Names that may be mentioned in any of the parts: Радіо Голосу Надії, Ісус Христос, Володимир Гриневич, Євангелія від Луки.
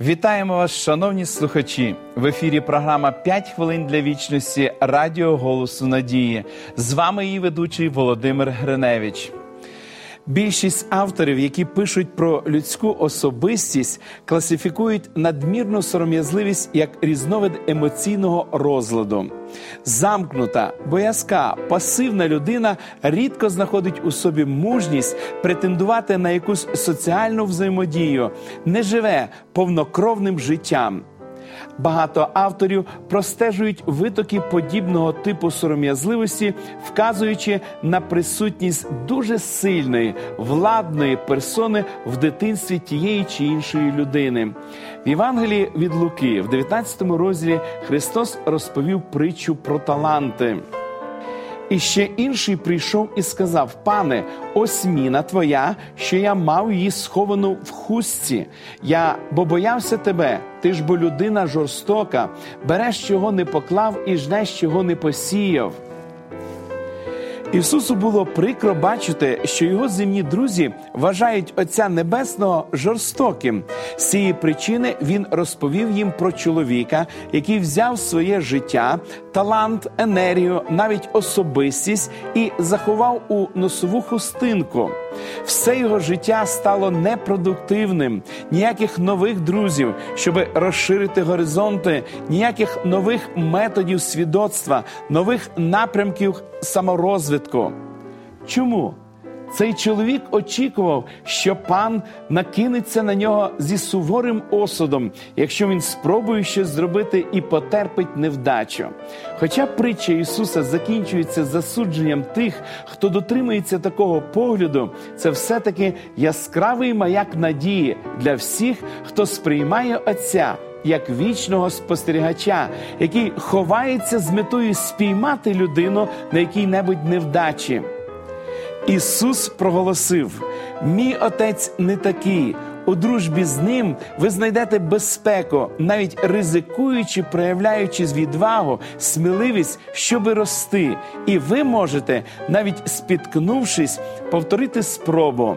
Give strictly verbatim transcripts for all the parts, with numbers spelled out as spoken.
Вітаємо вас, шановні слухачі! В ефірі програма «п'ять хвилин для вічності» Радіо Голосу Надії. З вами її ведучий Володимир Гриневич. Більшість авторів, які пишуть про людську особистість, класифікують надмірну сором'язливість як різновид емоційного розладу. Замкнута, боязка, пасивна людина рідко знаходить у собі мужність претендувати на якусь соціальну взаємодію, не живе повнокровним життям. Багато авторів простежують витоки подібного типу сором'язливості, вказуючи на присутність дуже сильної, владної персони в дитинстві тієї чи іншої людини. В Євангелії від Луки, в дев'ятнадцятому розділі, Христос розповів притчу про таланти. І ще інший прийшов і сказав: «Пане, ось міна твоя, що я мав її сховану в хустці. Я бо боявся тебе, ти ж бо людина жорстока, береш, чого не поклав, і жнеш, чого не посіяв». Ісусу було прикро бачити, що його земні друзі вважають Отця Небесного жорстоким. З цієї причини він розповів їм про чоловіка, який взяв своє життя, талант, енергію, навіть особистість і заховав у носову хустинку. Все його життя стало непродуктивним, ніяких нових друзів, щоб розширити горизонти, ніяких нових методів свідоцтва, нових напрямків саморозвитку. Чому? Цей чоловік очікував, що пан накинеться на нього зі суворим осудом, якщо він спробує щось зробити і потерпить невдачу. Хоча притча Ісуса закінчується засудженням тих, хто дотримується такого погляду, це все-таки яскравий маяк надії для всіх, хто сприймає Отця як вічного спостерігача, який ховається з метою спіймати людину на якій-небудь невдачі. Ісус проголосив: «Мій Отець не такий. У дружбі з Ним ви знайдете безпеку, навіть ризикуючи, проявляючи відвагу, сміливість, щоби рости. І ви можете, навіть спіткнувшись, повторити спробу.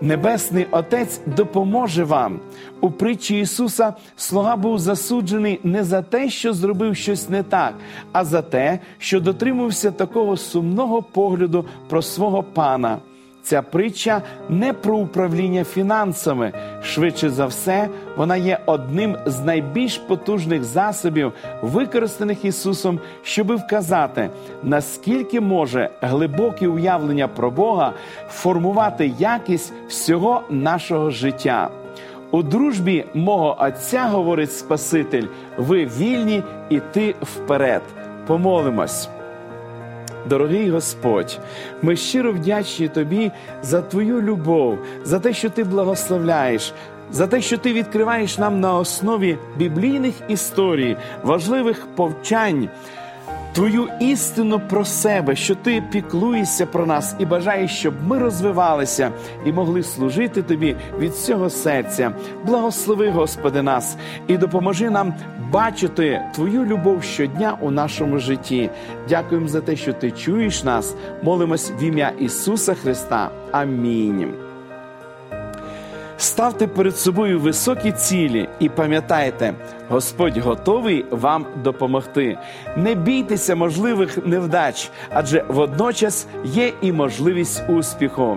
Небесний Отець допоможе вам». У притчі Ісуса слуга був засуджений не за те, що зробив щось не так, а за те, що дотримався такого сумного погляду про свого пана. Ця притча не про управління фінансами. Швидше за все, вона є одним з найбільш потужних засобів, використаних Ісусом, щоби вказати, наскільки може глибоке уявлення про Бога формувати якість всього нашого життя. «У дружбі мого Отця, говорить Спаситель, ви вільні іти вперед». Помолимось. Дорогий Господь, ми щиро вдячні Тобі за Твою любов, за те, що Ти благословляєш, за те, що Ти відкриваєш нам на основі біблійних історій, важливих повчань, Твою істину про себе, що Ти піклуєшся про нас і бажаєш, щоб ми розвивалися і могли служити Тобі від всього серця. Благослови, Господи, нас і допоможи нам бачити Твою любов щодня у нашому житті. Дякуємо за те, що Ти чуєш нас. Молимось в ім'я Ісуса Христа. Амінь. Ставте перед собою високі цілі і пам'ятайте, Господь готовий вам допомогти. Не бійтеся можливих невдач, адже водночас є і можливість успіху.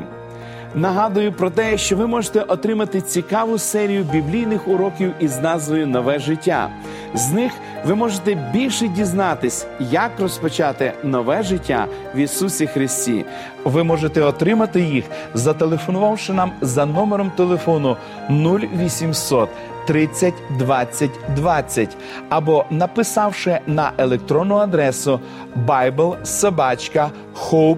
Нагадую про те, що ви можете отримати цікаву серію біблійних уроків із назвою «Нове життя». З них ви можете більше дізнатись, як розпочати нове життя в Ісусі Христі. Ви можете отримати їх, зателефонувавши нам за номером телефону нуль вісімсот тридцять двадцять двадцять або написавши на електронну адресу bible собака hope